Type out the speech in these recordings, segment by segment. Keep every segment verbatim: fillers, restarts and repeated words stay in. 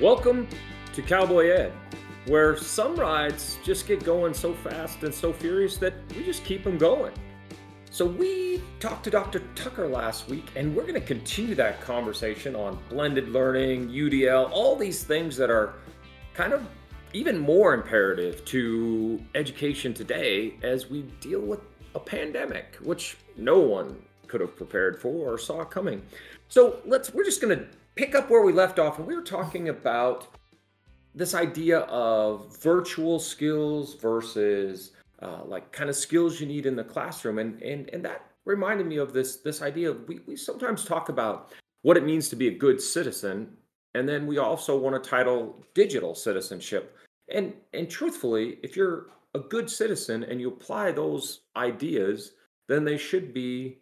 Welcome to Cowboy Ed, where some rides just get going so fast and so furious that we just keep them going. So we talked to Doctor Tucker last week, and we're going to continue that conversation on blended learning, U D L, all these things that are kind of even more imperative to education today as we deal with a pandemic, which no one could have prepared for or saw coming. So let's we're just going to pick up where we left off, and we were talking about this idea of virtual skills versus uh, like kind of skills you need in the classroom, and and and that reminded me of this this idea of we we sometimes talk about what it means to be a good citizen, and then we also want to title digital citizenship. And and truthfully, if you're a good citizen and you apply those ideas, then they should be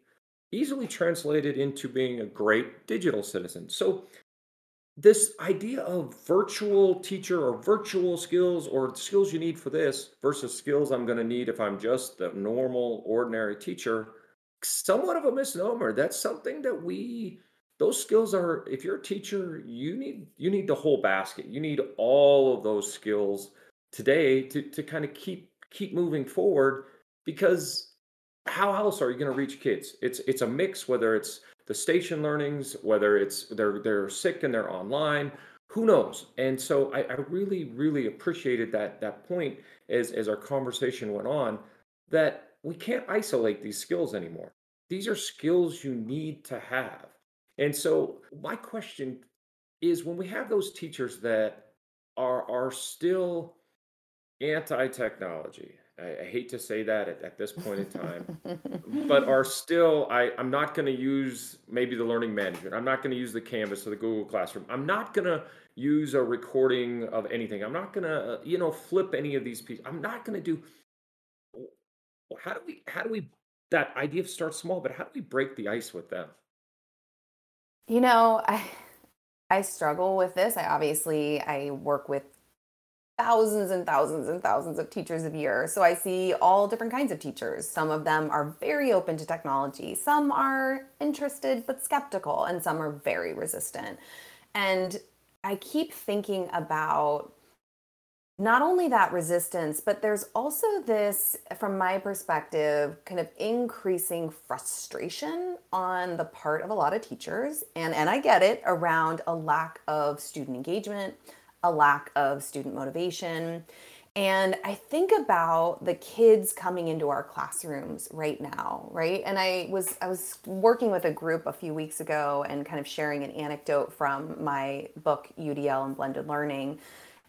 easily translated into being a great digital citizen. So this idea of virtual teacher or virtual skills or skills you need for this versus skills I'm going to need if I'm just the normal, ordinary teacher, somewhat of a misnomer. That's something that we, those skills are, if you're a teacher, you need, you need the whole basket. You need all of those skills today to, to kind of keep, keep moving forward, because how else are you going to reach kids? It's it's a mix, whether it's the station learnings, whether it's they're they're sick and they're online, who knows? And so I, I really, really appreciated that that point as, as our conversation went on, that we can't isolate these skills anymore. These are skills you need to have. And so my question is, when we have those teachers that are are still anti-technology, I hate to say that at, at this point in time, but are still, I, I'm not going to use maybe the learning management. I'm not going to use the Canvas or the Google Classroom. I'm not going to use a recording of anything. I'm not going to, you know, flip any of these pieces. I'm not going to do, well, how do we, how do we, that idea of start small, but how do we break the ice with them? You know, I, I struggle with this. I obviously, I work with thousands and thousands and thousands of teachers a year. So I see all different kinds of teachers. Some of them are very open to technology. Some are interested but skeptical, and some are very resistant. And I keep thinking about not only that resistance, but there's also this, from my perspective, kind of increasing frustration on the part of a lot of teachers. And, and I get it, around a lack of student engagement, a lack of student motivation. And I think about the kids coming into our classrooms right now, right? And I was I was working with a group a few weeks ago and kind of sharing an anecdote from my book, U D L and Blended Learning.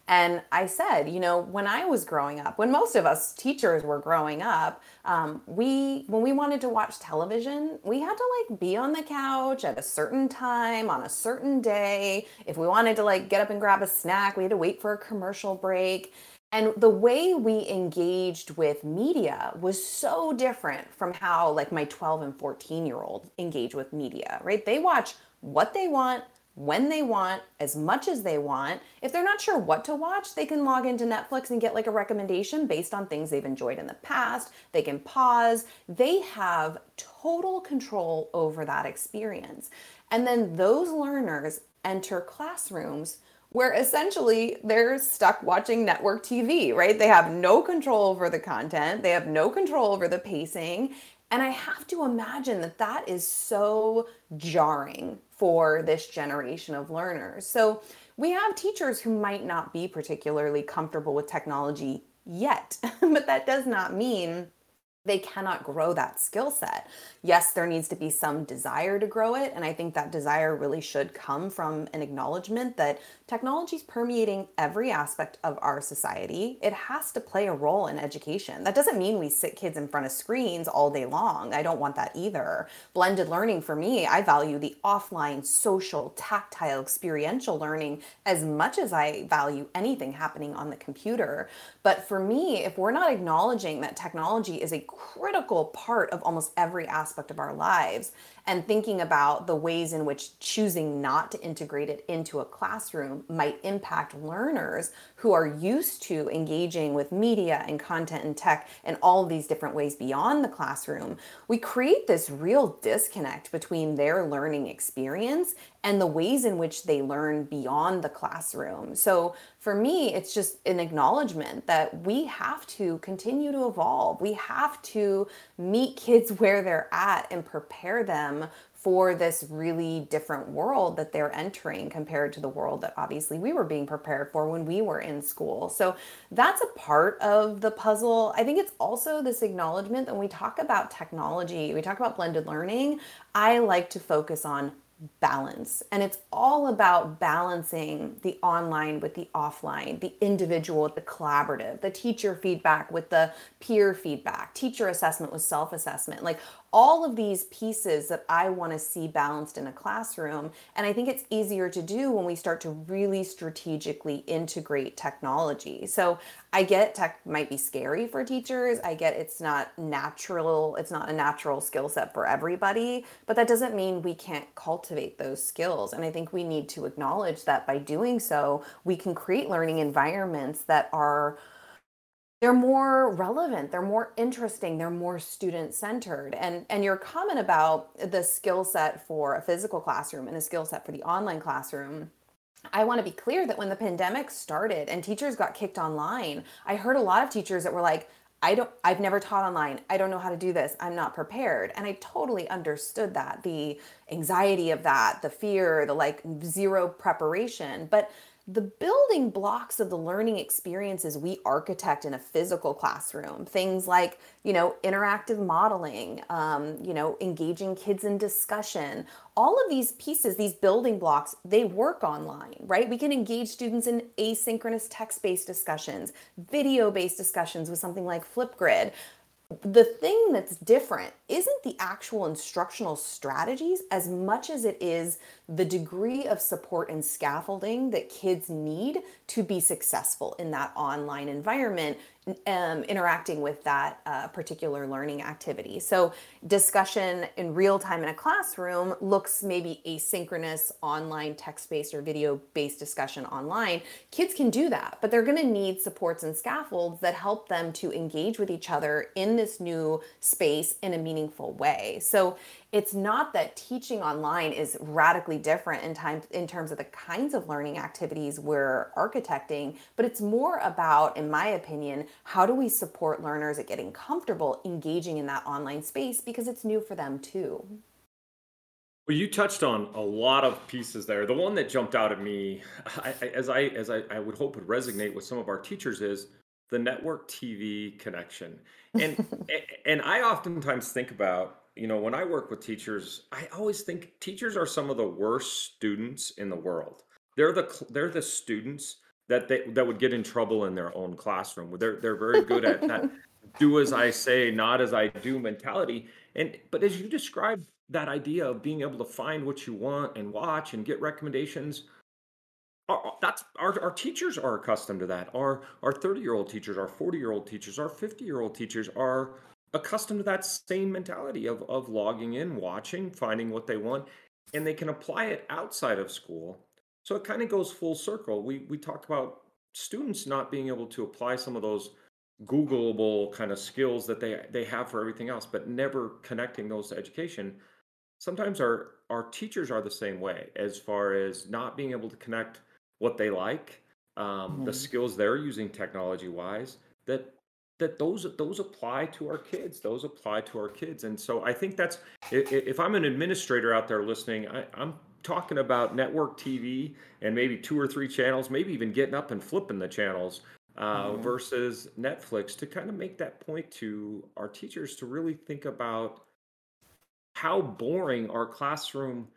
And I said, you know, when I was growing up, when most of us teachers were growing up, um, we when we wanted to watch television, we had to like be on the couch at a certain time on a certain day. If we wanted to like get up and grab a snack, we had to wait for a commercial break. And the way we engaged with media was so different from how like my twelve and fourteen year olds engage with media, right? They watch what they want, when they want, as much as they want. If they're not sure what to watch, they can log into Netflix and get like a recommendation based on things they've enjoyed in the past. They can pause. They have total control over that experience. And then those learners enter classrooms where essentially they're stuck watching network T V, right? They have no control over the content. They have no control over the pacing. And I have to imagine that that is so jarring for this generation of learners. So we have teachers who might not be particularly comfortable with technology yet, but that does not mean they cannot grow that skill set. Yes, there needs to be some desire to grow it. And I think that desire really should come from an acknowledgement that technology is permeating every aspect of our society. It has to play a role in education. That doesn't mean we sit kids in front of screens all day long. I don't want that either. Blended learning for me, I value the offline, social, tactile, experiential learning as much as I value anything happening on the computer. But for me, if we're not acknowledging that technology is a critical part of almost every aspect of our lives, and thinking about the ways in which choosing not to integrate it into a classroom might impact learners who are used to engaging with media and content and tech and all these different ways beyond the classroom, we create this real disconnect between their learning experience and the ways in which they learn beyond the classroom. So for me, it's just an acknowledgement that we have to continue to evolve. We have to meet kids where they're at and prepare them for this really different world that they're entering compared to the world that obviously we were being prepared for when we were in school. So that's a part of the puzzle. I think it's also this acknowledgement that when we talk about technology, we talk about blended learning, I like to focus on balance. And it's all about balancing the online with the offline, the individual with the collaborative, the teacher feedback with the peer feedback, teacher assessment with self-assessment, like all of these pieces that I want to see balanced in a classroom. And I think it's easier to do when we start to really strategically integrate technology. So I get tech might be scary for teachers. I get it's not natural. It's not a natural skill set for everybody, but that doesn't mean we can't cultivate those skills. And I think we need to acknowledge that by doing so, we can create learning environments that are They're more relevant, they're more interesting, they're more student-centered. And, and your comment about the skill set for a physical classroom and a skill set for the online classroom, I want to be clear that when the pandemic started and teachers got kicked online, I heard a lot of teachers that were like, I don't, I've never taught online. I don't know how to do this. I'm not prepared. And I totally understood that, the anxiety of that, the fear, the like zero preparation. But the building blocks of the learning experiences we architect in a physical classroom, things like, you know, interactive modeling, um, you know, engaging kids in discussion, all of these pieces, these building blocks, they work online, right? We can engage students in asynchronous text-based discussions, video-based discussions with something like Flipgrid. The thing that's different isn't the actual instructional strategies as much as it is the degree of support and scaffolding that kids need to be successful in that online environment, um, interacting with that uh, particular learning activity. So discussion in real time in a classroom looks maybe asynchronous online text-based or video-based discussion online. Kids can do that, but they're gonna need supports and scaffolds that help them to engage with each other in this new space in a meaningful way. So it's not that teaching online is radically different in time in terms of the kinds of learning activities we're architecting, but it's more about, in my opinion, how do we support learners at getting comfortable engaging in that online space because it's new for them too. Well, you touched on a lot of pieces there. The one that jumped out at me, I, I, as I as I, I would hope would resonate with some of our teachers, is the network T V connection. And and I oftentimes think about, you know, when I work with teachers, I always think teachers are some of the worst students in the world. They're the they're the students that they that would get in trouble in their own classroom. They're they're very good at that do as I say, not as I do mentality. And but as you described that idea of being able to find what you want and watch and get recommendations, our, that's our our teachers are accustomed to that. Our our thirty-year-old teachers, our forty-year-old teachers, our fifty-year-old teachers are accustomed to that same mentality of, of logging in, watching, finding what they want, and they can apply it outside of school. So it kind of goes full circle. We we talked about students not being able to apply some of those Googleable kind of skills that they, they have for everything else, but never connecting those to education. Sometimes our, our teachers are the same way as far as not being able to connect what they like, um, mm-hmm. the skills they're using technology-wise, that that those those apply to our kids, those apply to our kids. And so I think that's, if I'm an administrator out there listening, I, I'm talking about network T V and maybe two or three channels, maybe even getting up and flipping the channels uh, mm-hmm. versus Netflix, to kind of make that point to our teachers to really think about how boring our classroom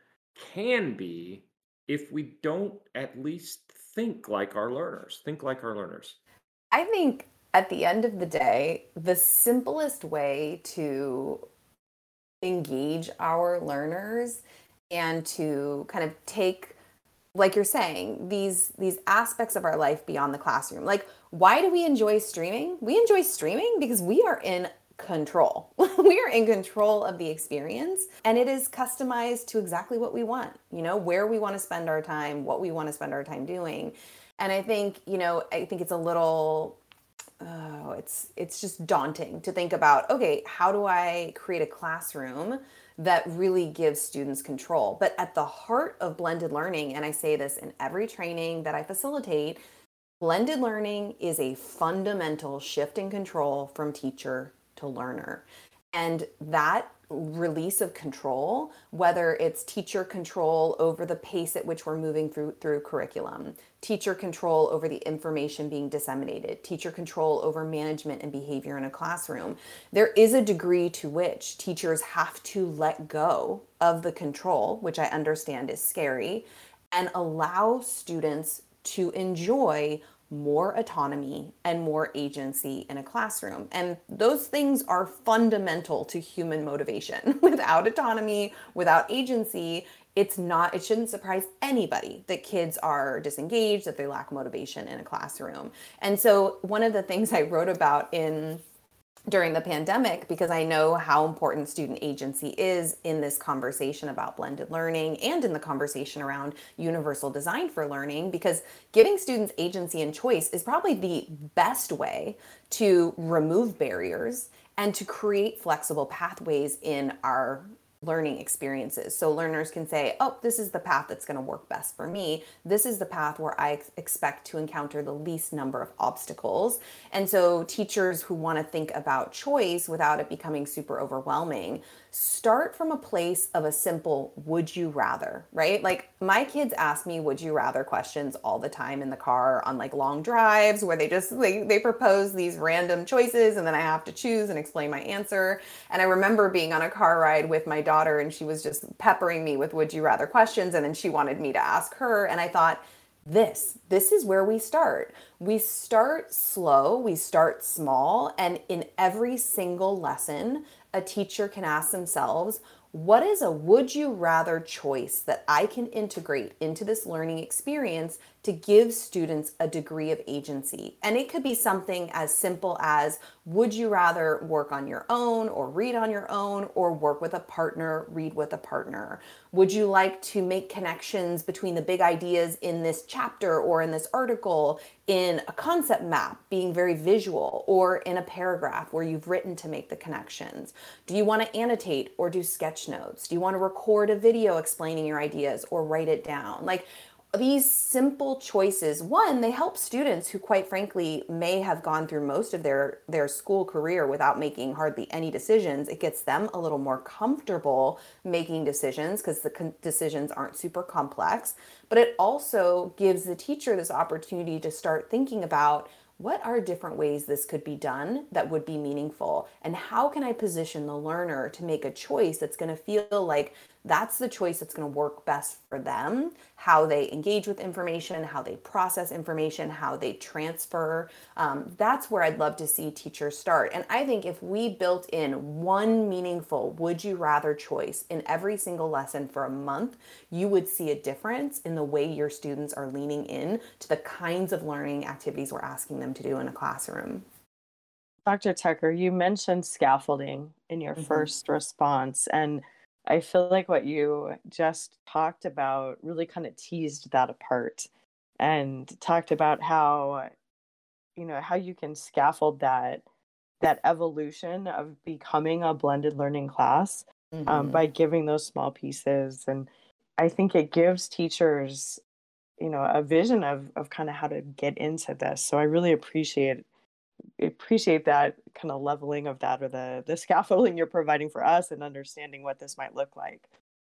can be if we don't at least think like our learners, think like our learners. I think at the end of the day, the simplest way to engage our learners and to kind of take, like you're saying, these these aspects of our life beyond the classroom. Like, why do we enjoy streaming? We enjoy streaming because we are in control. We are in control of the experience, and it is customized to exactly what we want, you know, where we want to spend our time, what we want to spend our time doing. And I think, you know, I think it's a little... Oh, it's it's just daunting to think about, okay, how do I create a classroom that really gives students control? But at the heart of blended learning, and I say this in every training that I facilitate, blended learning is a fundamental shift in control from teacher to learner. And that release of control, whether it's teacher control over the pace at which we're moving through through curriculum, teacher control over the information being disseminated, teacher control over management and behavior in a classroom, there is a degree to which teachers have to let go of the control, which I understand is scary, and allow students to enjoy more autonomy and more agency in a classroom. And those things are fundamental to human motivation. Without autonomy, without agency, it's not, it shouldn't surprise anybody that kids are disengaged, that they lack motivation in a classroom. And so one of the things I wrote about in during the pandemic, because I know how important student agency is in this conversation about blended learning and in the conversation around universal design for learning, because giving students agency and choice is probably the best way to remove barriers and to create flexible pathways in our learning experiences. So learners can say, oh, this is the path that's going to work best for me. This is the path where I ex- expect to encounter the least number of obstacles. And so teachers who want to think about choice without it becoming super overwhelming, start from a place of a simple, would you rather, right? Like my kids ask me, would you rather questions all the time in the car on like long drives where they just, they, they propose these random choices and then I have to choose and explain my answer. And I remember being on a car ride with my daughter daughter and she was just peppering me with would you rather questions, and then she wanted me to ask her, and I thought this this is where we start. We start slow, we start small, and in every single lesson a teacher can ask themselves, what is a would you rather choice that I can integrate into this learning experience to give students a degree of agency? And it could be something as simple as, would you rather work on your own or read on your own or work with a partner, read with a partner? Would you like to make connections between the big ideas in this chapter or in this article in a concept map being very visual, or in a paragraph where you've written to make the connections? Do you want to annotate or do sketch notes? Do you want to record a video explaining your ideas or write it down? Like these simple choices, one, they help students who quite frankly may have gone through most of their, their school career without making hardly any decisions. It gets them a little more comfortable making decisions because the con- decisions aren't super complex, but it also gives the teacher this opportunity to start thinking about, what are different ways this could be done that would be meaningful? And how can I position the learner to make a choice that's going to feel like that's the choice that's going to work best for them, how they engage with information, how they process information, how they transfer. Um, that's where I'd love to see teachers start. And I think if we built in one meaningful would you rather choice in every single lesson for a month, you would see a difference in the way your students are leaning in to the kinds of learning activities we're asking them to do in a classroom. Doctor Tucker, you mentioned scaffolding in your mm-hmm. first response, and I feel like what you just talked about really kind of teased that apart and talked about how, you know, how you can scaffold that, that evolution of becoming a blended learning class mm-hmm. um, by giving those small pieces. And I think it gives teachers, you know, a vision of, of kind of how to get into this. So I really appreciate appreciate that kind of leveling of that, or the the scaffolding you're providing for us and understanding what this might look like.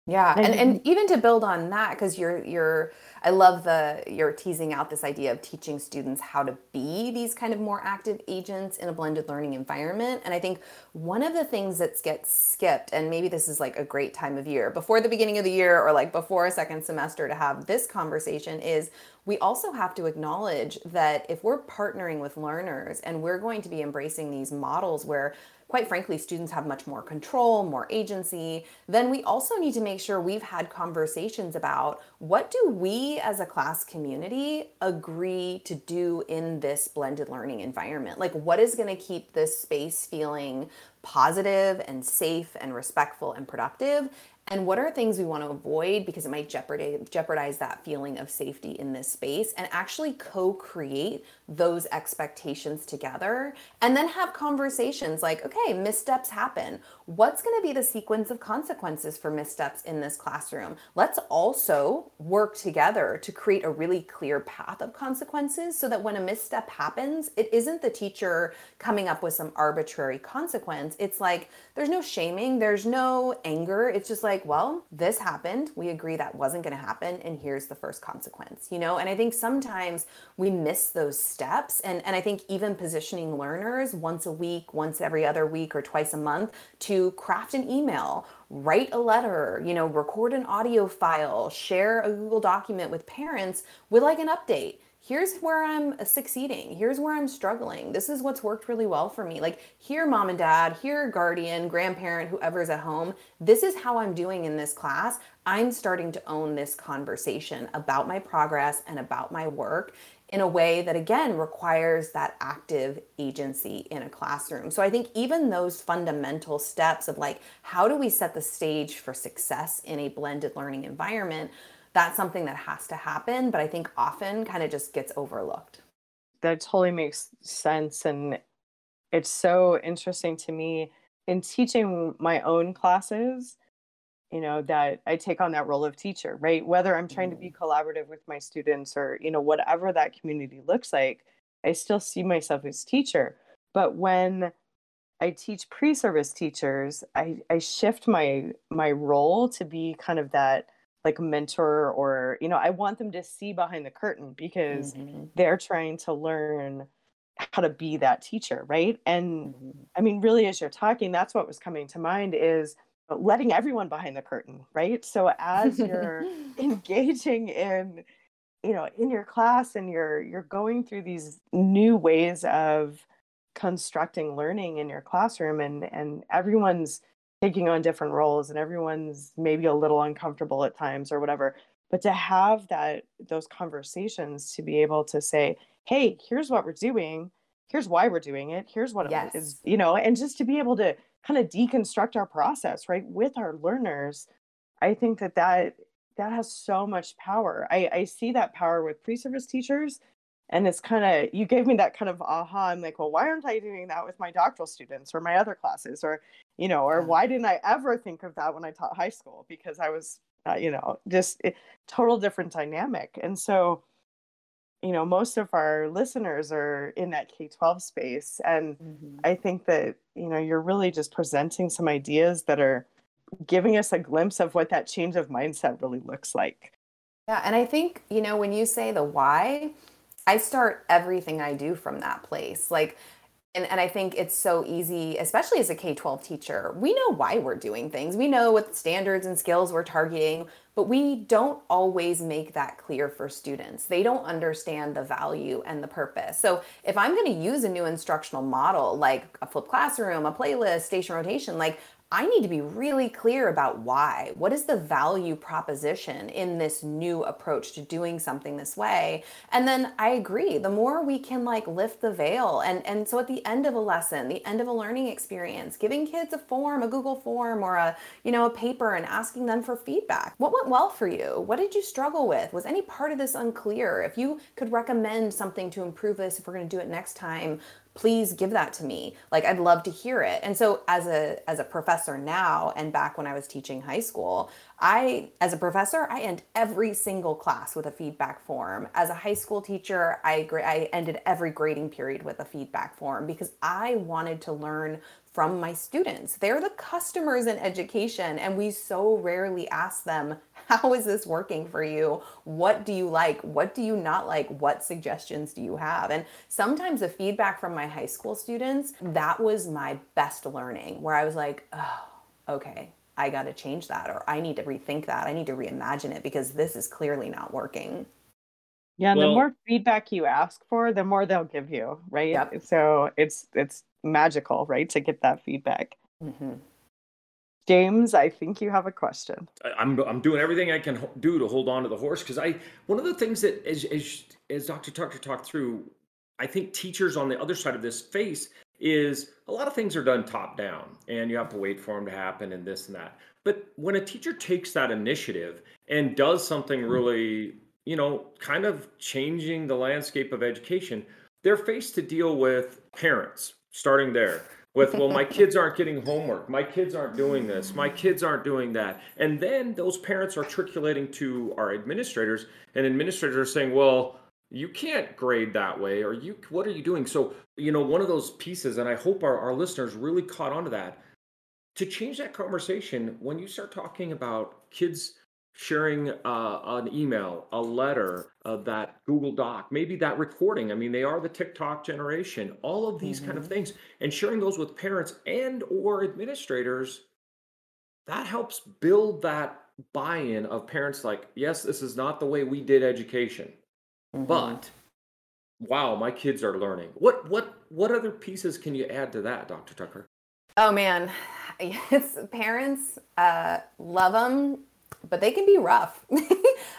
Yeah. And and even to build on that, because you're you're I love the you're teasing out this idea of teaching students how to be these kind of more active agents in a blended learning environment. And I think one of the things that gets skipped, and maybe this is like a great time of year before the beginning of the year or like before a second semester to have this conversation, is we also have to acknowledge that if we're partnering with learners and we're going to be embracing these models where quite frankly, students have much more control, more agency, then we also need to make sure we've had conversations about what do we as a class community agree to do in this blended learning environment? Like what is going to keep this space feeling positive and safe and respectful and productive? and what are things we want to avoid because it might jeopardize, jeopardize that feeling of safety in this space, and actually co-create those expectations together, and then have conversations like, okay, missteps happen. What's going to be the sequence of consequences for missteps in this classroom? Let's also work together to create a really clear path of consequences so that when a misstep happens, it isn't the teacher coming up with some arbitrary consequence. It's like, there's no shaming, there's no anger. It's just like, well, this happened. We agree that wasn't going to happen, and here's the first consequence, you know? And I think sometimes we miss those steps. And, and I think even positioning learners once a week, once every other week, or twice a month to craft an email, write a letter, you know, record an audio file, share a Google document with parents with like an update. Here's where I'm succeeding. Here's where I'm struggling. This is what's worked really well for me. Like, here, mom and dad, here, guardian, grandparent, whoever's at home, this is how I'm doing in this class. I'm starting to own this conversation about my progress and about my work in a way that, again, requires that active agency in a classroom. So I think even those fundamental steps of like, how do we set the stage for success in a blended learning environment? That's something that has to happen, but I think often kind of just gets overlooked. That totally makes sense. And it's so interesting to me in teaching my own classes, you know, that I take on that role of teacher, right? Whether I'm trying to be collaborative with my students or, you know, whatever that community looks like, I still see myself as teacher. But when I teach pre-service teachers, I, I shift my my role to be kind of that like mentor, or, you know, I want them to see behind the curtain because mm-hmm. they're trying to learn how to be that teacher, right? And mm-hmm. I mean, really, as you're talking, that's what was coming to mind is letting everyone behind the curtain, right? So as you're engaging in, you know, in your class and you're you're going through these new ways of constructing learning in your classroom, and and everyone's taking on different roles and everyone's maybe a little uncomfortable at times or whatever, but to have that, those conversations, to be able to say, hey, here's what we're doing. Here's why we're doing it. Here's what yes. it is, you know, and just to be able to kind of deconstruct our process, right, with our learners. I think that that, that has so much power. I, I see that power with pre-service teachers. And it's kind of, you gave me that kind of aha. I'm like, well, why aren't I doing that with my doctoral students or my other classes, or, you know, or why didn't I ever think of that when I taught high school? Because I was, uh, you know, just it, total different dynamic. And so, you know, most of our listeners are in that K twelve space. And mm-hmm. I think that, you know, you're really just presenting some ideas that are giving us a glimpse of what that change of mindset really looks like. Yeah. And I think, you know, when you say the why, I start everything I do from that place. Like, and, and I think it's so easy, especially as a K twelve teacher, we know why we're doing things. We know what standards and skills we're targeting, but we don't always make that clear for students. They don't understand the value and the purpose. So if I'm going to use a new instructional model, like a flipped classroom, a playlist, station rotation, like, I need to be really clear about why. What is the value proposition in this new approach to doing something this way? And then I agree, the more we can like lift the veil. And, and so at the end of a lesson, the end of a learning experience, giving kids a form, a Google form, or a, you know, a paper, and asking them for feedback. What went well for you? What did you struggle with? Was any part of this unclear? If you could recommend something to improve this, if we're going to do it next time, please give that to me. Like, I'd love to hear it. And so as a as a professor now, and back when I was teaching high school, I, as a professor, I end every single class with a feedback form. As a high school teacher, I, I ended every grading period with a feedback form because I wanted to learn from my students. They're the customers in education, and we so rarely ask them, how is this working for you? What do you like? What do you not like? What suggestions do you have? And sometimes the feedback from my high school students, that was my best learning, where I was like, oh, okay, I got to change that, or I need to rethink that. I need to reimagine it because this is clearly not working. Yeah, and well, the more feedback you ask for, the more they'll give you, right? Yep. So it's it's magical, right, to get that feedback. Mm-hmm. James, I think you have a question. I'm I'm doing everything I can do to hold on to the horse, because I one of the things that as as as Doctor Tucker talked through, I think teachers on the other side of this face is a lot of things are done top down and you have to wait for them to happen and this and that. But when a teacher takes that initiative and does something really, you know, kind of changing the landscape of education, they're faced to deal with parents starting there with, well, my kids aren't getting homework. My kids aren't doing this. My kids aren't doing that. And then those parents are articulating to our administrators, and administrators are saying, well, you can't grade that way, or you, what are you doing? So, you know, one of those pieces, and I hope our, our listeners really caught on to that, to change that conversation, when you start talking about kids sharing uh, an email, a letter, uh, that Google Doc, maybe that recording. I mean, they are the TikTok generation, all of these mm-hmm. kind of things, and sharing those with parents and or administrators, that helps build that buy-in of parents like, yes, this is not the way we did education. Mm-hmm. But wow, my kids are learning. What what what other pieces can you add to that, Doctor Tucker? Oh man, yes, parents uh, love them, but they can be rough.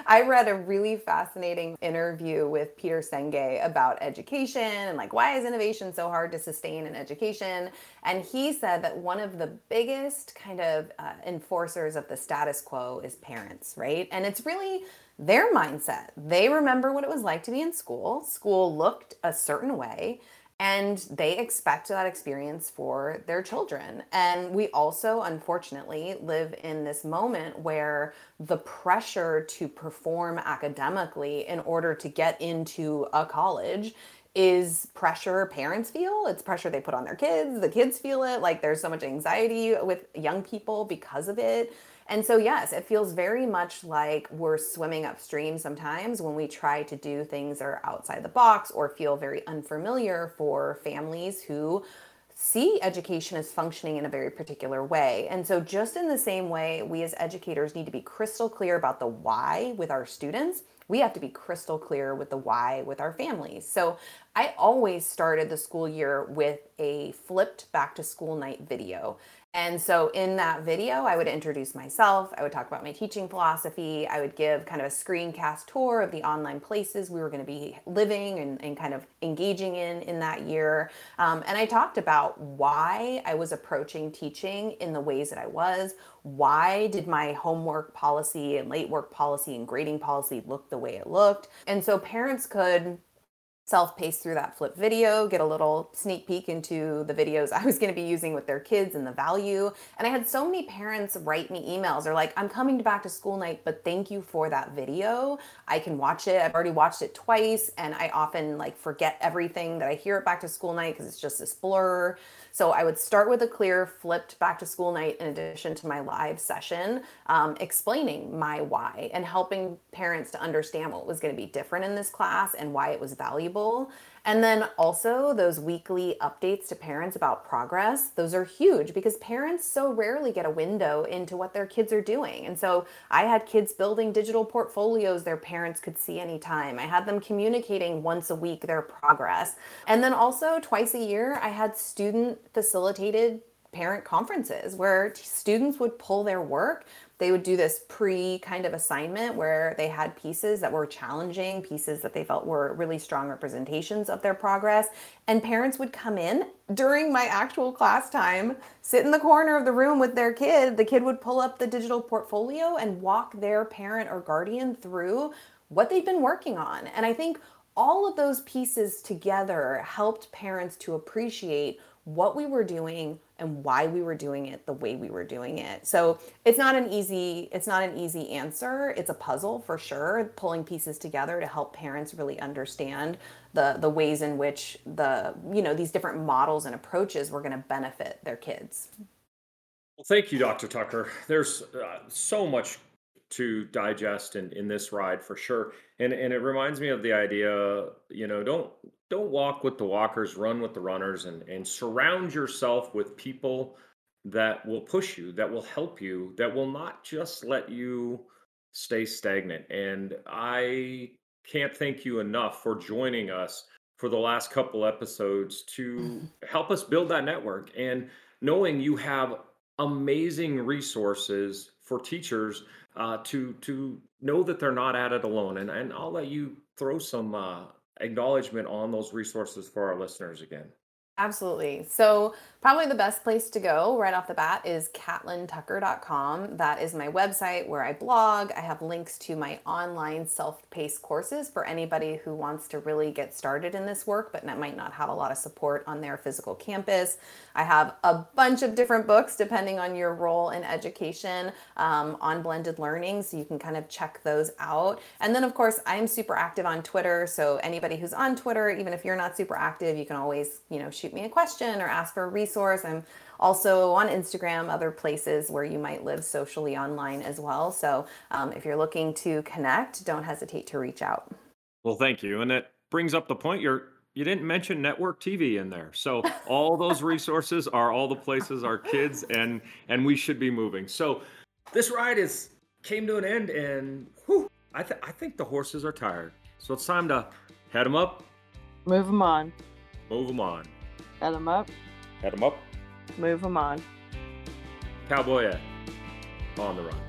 I read a really fascinating interview with Peter Senge about education and like, why is innovation so hard to sustain in education? And he said that one of the biggest kind of uh, enforcers of the status quo is parents, right? And it's really their mindset. They remember what it was like to be in school. School looked a certain way, and they expect that experience for their children. And we also, unfortunately, live in this moment where the pressure to perform academically in order to get into a college is pressure parents feel. It's pressure they put on their kids. The kids feel it. Like, there's so much anxiety with young people because of it. And so, yes, it feels very much like we're swimming upstream sometimes when we try to do things that are outside the box or feel very unfamiliar for families who see education as functioning in a very particular way. And so just in the same way, we as educators need to be crystal clear about the why with our students. We have to be crystal clear with the why with our families. So I always started the school year with a flipped back to school night video. And so in that video, I would introduce myself, I would talk about my teaching philosophy, I would give kind of a screencast tour of the online places we were going to be living and, and kind of engaging in in that year. Um, and I talked about why I was approaching teaching in the ways that I was. Why did my homework policy and late work policy and grading policy look the way it looked? And so parents could self-pace through that flip video, get a little sneak peek into the videos I was going to be using with their kids and the value. And I had so many parents write me emails. They're like, I'm coming to back to school night, but thank you for that video. I can watch it. I've already watched it twice. And I often like forget everything that I hear at back to school night because it's just this blur. So I would start with a clear flipped back to school night in addition to my live session, um, explaining my why and helping parents to understand what was going to be different in this class and why it was valuable. And then also those weekly updates to parents about progress. Those are huge because parents so rarely get a window into what their kids are doing. And so I had kids building digital portfolios their parents could see anytime. I had them communicating once a week their progress. And then also twice a year, I had student facilitated parent conferences where students would pull their work. They would do this pre kind of assignment where they had pieces that were challenging, pieces that they felt were really strong representations of their progress. And parents would come in during my actual class time, sit in the corner of the room with their kid. The kid would pull up the digital portfolio and walk their parent or guardian through what they've been working on. And I think all of those pieces together helped parents to appreciate what we were doing and why we were doing it the way we were doing it. So it's not an easy, it's not an easy answer. It's a puzzle for sure, pulling pieces together to help parents really understand the the ways in which the, you know, these different models and approaches were going to benefit their kids. Well, thank you, Doctor Tucker. There's uh, so much to digest in, in this ride for sure. And and it reminds me of the idea, you know, don't don't walk with the walkers, run with the runners, and, and surround yourself with people that will push you, that will help you, that will not just let you stay stagnant. And I can't thank you enough for joining us for the last couple episodes to help us build that network. And knowing you have amazing resources for teachers uh, to to know that they're not at it alone. And, and I'll let you throw some... Uh, acknowledgement on those resources for our listeners again. Absolutely. So probably the best place to go right off the bat is Catlin Tucker dot com. That is my website where I blog. I have links to my online self-paced courses for anybody who wants to really get started in this work, but might not have a lot of support on their physical campus. I have a bunch of different books depending on your role in education um, on blended learning, so you can kind of check those out. And then, of course, I'm super active on Twitter. So anybody who's on Twitter, even if you're not super active, you can always, you know, shoot me a question or ask for a resource. I'm also on Instagram, other places where you might live socially online as well. So um, if you're looking to connect, don't hesitate to reach out. Well, thank you. And that brings up the point, you're, you didn't mention network T V in there. So all those resources are all the places our kids and, and we should be moving. So this ride is came to an end, and whew, I, th- I think the horses are tired. So it's time to head them up. Move them on. Move them on. Head them up. Head them up. Move them on. Cowboy at, on the run.